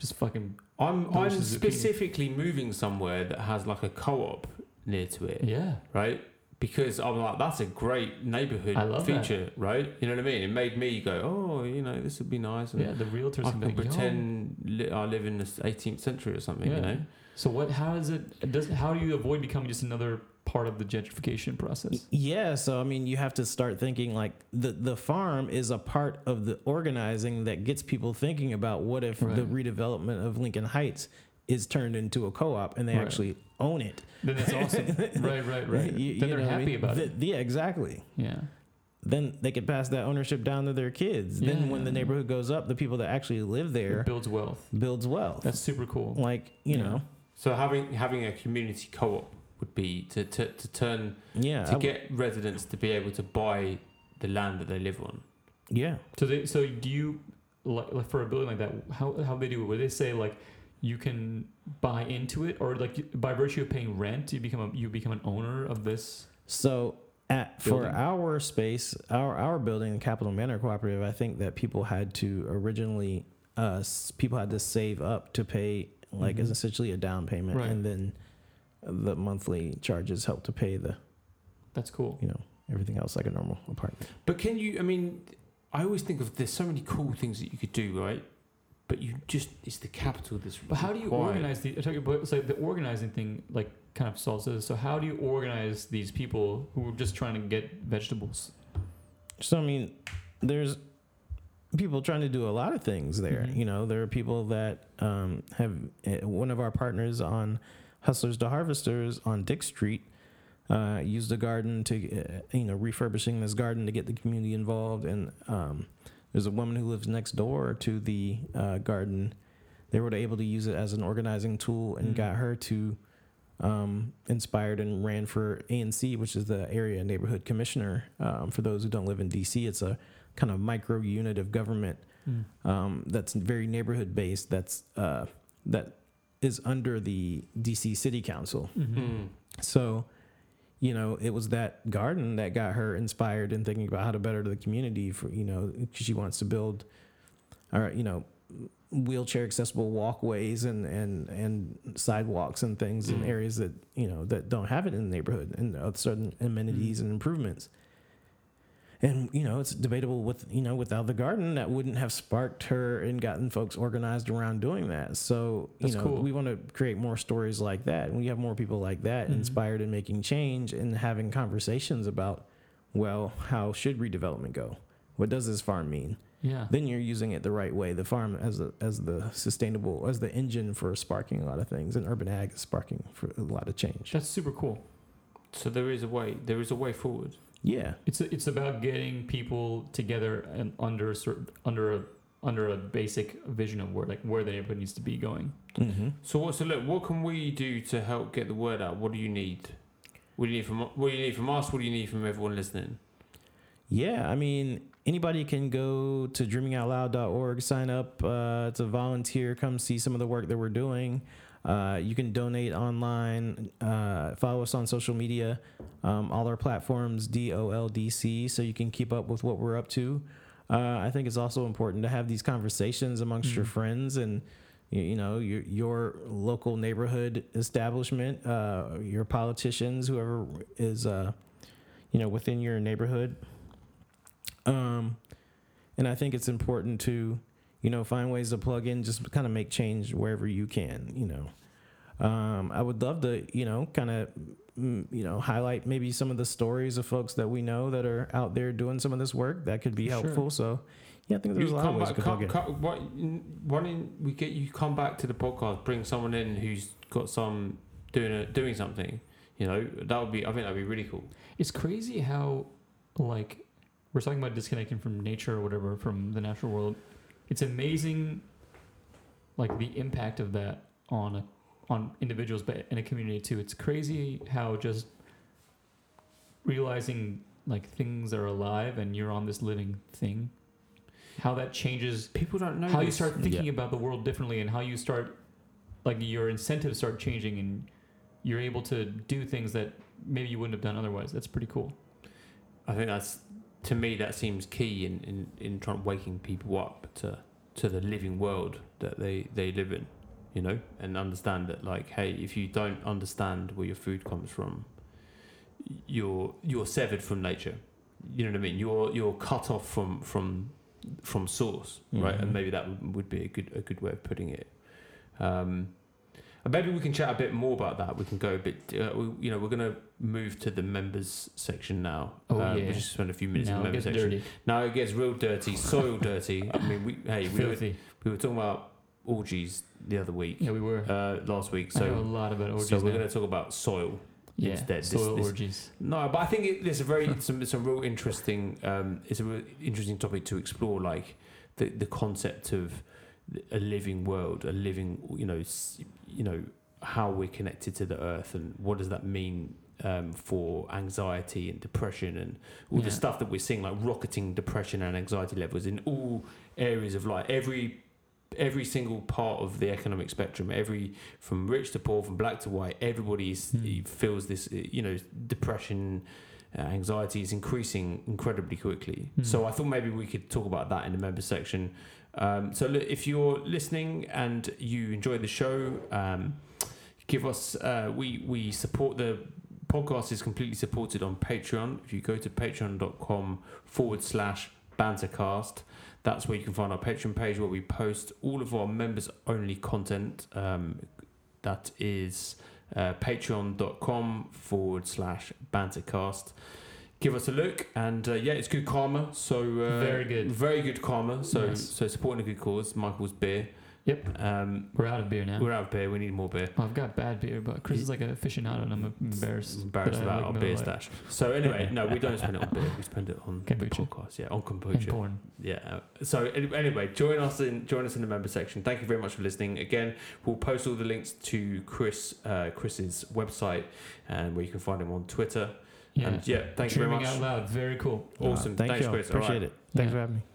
just fucking... I'm I'm specifically zucchini. moving somewhere that has, like, a co-op near to it. Yeah. Right? Because I'm like, that's a great neighborhood feature, that. Right? You know what I mean? It made me go, oh, you know, this would be nice. And yeah, the realtors I can think, pretend li- I live in the eighteenth century or something, yeah. you know? So what? How is it? Does how do you avoid becoming just another part of the gentrification process? Yeah, so I mean, you have to start thinking like the the farm is a part of the organizing that gets people thinking about what if right. the redevelopment of Lincoln Heights is turned into a co-op and they right. actually own it. Then that's awesome. right, right, right. You, then you they're happy I mean? about the, it. Yeah, exactly. Yeah. Then they could pass that ownership down to their kids. Yeah. Then when the neighborhood goes up, the people that actually live there... It builds wealth. Builds wealth. That's super cool. Like, you yeah. know. So having having a community co-op would be to, to, to turn... Yeah. To I get w- residents to be able to buy the land that they live on. Yeah. So they, so do you... Like, like for a building like that, how how they do it? Would they say like... You can buy into it, or like by virtue of paying rent, you become a, you become an owner of this. So, at, for our space, our our building, the Capital Manor Cooperative, I think that people had to originally, uh, people had to save up to pay like mm-hmm. as essentially a down payment, right. and then the monthly charges help to pay the. That's cool. You know, everything else like a normal apartment. But can you? I mean, I always think of there's so many cool things that you could do, right? But you just—it's the capital. This. But how do you required. organize the? But so the organizing thing, like, kind of solves this. So how do you organize these people who are just trying to get vegetables? So I mean, there's people trying to do a lot of things there. Mm-hmm. You know, there are people that um, have uh, one of our partners on Hustlers to Harvesters on Dick Street uh, used a garden to uh, you know refurbishing this garden to get the community involved and. Um, There's a woman who lives next door to the uh, garden they were able to use it as an organizing tool and mm-hmm. got her to um, inspired and ran for A N C, which is the area neighborhood commissioner. Um, for those who don't live in D C, it's a kind of micro unit of government mm. um, that's very neighborhood based. That's uh, that is under the D C City Council. Mm-hmm. So, you know, it was that garden that got her inspired and thinking about how to better the community for, you know, because she wants to build, or, you know, wheelchair accessible walkways and, and, and sidewalks and things mm. in areas that, you know, that don't have it in the neighborhood, and certain amenities mm. and improvements. And, you know, it's debatable with, you know, without the garden that wouldn't have sparked her and gotten folks organized around doing that. So, you That's know, cool. we want to create more stories like that. And we have more people like that mm-hmm. inspired and making change and having conversations about, well, how should redevelopment go? What does this farm mean? Yeah. Then you're using it the right way. The farm as a, as the sustainable, as the engine for sparking a lot of things, and urban ag is sparking for a lot of change. That's super cool. So there is a way, there is a way forward. Yeah, it's a, it's about getting people together and under a certain, under a under a basic vision of where like where the neighborhood needs to be going. Mm-hmm. So what so look, what can we do to help get the word out? What do you need? What do you need from what do you need from us? What do you need from everyone listening? Yeah, I mean, anybody can go to dreaming out loud dot org, sign up uh, to volunteer, come see some of the work that we're doing. Uh, you can donate online, uh, follow us on social media, um, all our platforms, D O L D C, so you can keep up with what we're up to. Uh, I think it's also important to have these conversations amongst mm-hmm. your friends and, you, you know, your, your local neighborhood establishment, uh, your politicians, whoever is, uh, you know, within your neighborhood. Um, and I think it's important to, you know, find ways to plug in, just kind of make change wherever you can, you know. Um, I would love to, you know, kind of, you know, highlight maybe some of the stories of folks that we know that are out there doing some of this work that could be helpful. Sure. So, yeah, I think there's you a lot of ways back, to come, plug in. Come, what, why don't we get you come back to the podcast, bring someone in who's got some, doing a, doing something, you know, that would be, I think that would be really cool. It's crazy how, like, we're talking about disconnecting from nature or whatever, from the natural world. It's amazing, like, the impact of that on a, on individuals, but in a community too. It's crazy how just realizing, like, things are alive and you're on this living thing, how that changes. People don't know how this. You start thinking yeah. about the world differently, and how you start, like, your incentives start changing, and you're able to do things that maybe you wouldn't have done otherwise. That's pretty cool. I think that's. To me, that seems key in, in, in trying to waking people up to to the living world that they, they live in, you know, and understand that, like, hey, if you don't understand where your food comes from, you're you're severed from nature. You know what I mean? You're you're cut off from from from source, mm-hmm. right? And maybe that would, would be a good a good way of putting it. Um, and maybe we can chat a bit more about that. We can go a bit, uh, we, you know, we're going to move to the members section now. Oh, um, yeah. We just spent a few minutes now in the members section. Dirty. Now it gets real dirty, soil dirty. I mean, we, hey, we were, we were talking about orgies the other week. Yeah, we were. Uh, last week. So I know a lot about orgies. So we're going to talk about soil yeah, instead. Soil this, orgies. This, no, but I think it, there's a very, it's a, it's a real interesting, um, it's a real interesting topic to explore, like the, the concept of a living world, a living, you know, you know, how we're connected to the earth, and what does that mean um, for anxiety and depression and all yeah. the stuff that we're seeing, like rocketing depression and anxiety levels in all areas of life, every every single part of the economic spectrum, every from rich to poor, from black to white, everybody mm. feels this, you know, depression. Uh, anxiety is increasing incredibly quickly. Mm. So I thought maybe we could talk about that in the member section. Um, so if you're listening and you enjoy the show, um, give us, uh, we, we support the podcast is completely supported on Patreon. If you go to patreon.com forward slash Bantercast, that's where you can find our Patreon page where we post all of our members only content. Um, that is... Uh, patreon.com forward slash Bantercast. Give us a look, and uh, yeah, it's good karma. So uh, very good, very good karma. So yes. so supporting a good cause. Michael's beer. Yep. Um, We're out of beer now. We're out of beer. We need more beer. Well, I've got bad beer, but Chris is like an aficionado, and I'm embarrassed. Embarrassed about our beer stash. So anyway, no, we don't spend it on beer. We spend it on kombucha. Podcasts. Yeah, on kombucha. And porn. Yeah. So anyway, join us in join us in the member section. Thank you very much for listening. Again, we'll post all the links to Chris uh, Chris's website, and where you can find him on Twitter. Yeah. And yeah, thank you very much. Dreaming Out Loud. Very cool. Awesome. Wow. Thank Thanks, you. Chris. Appreciate right. it. Thanks yeah. for having me.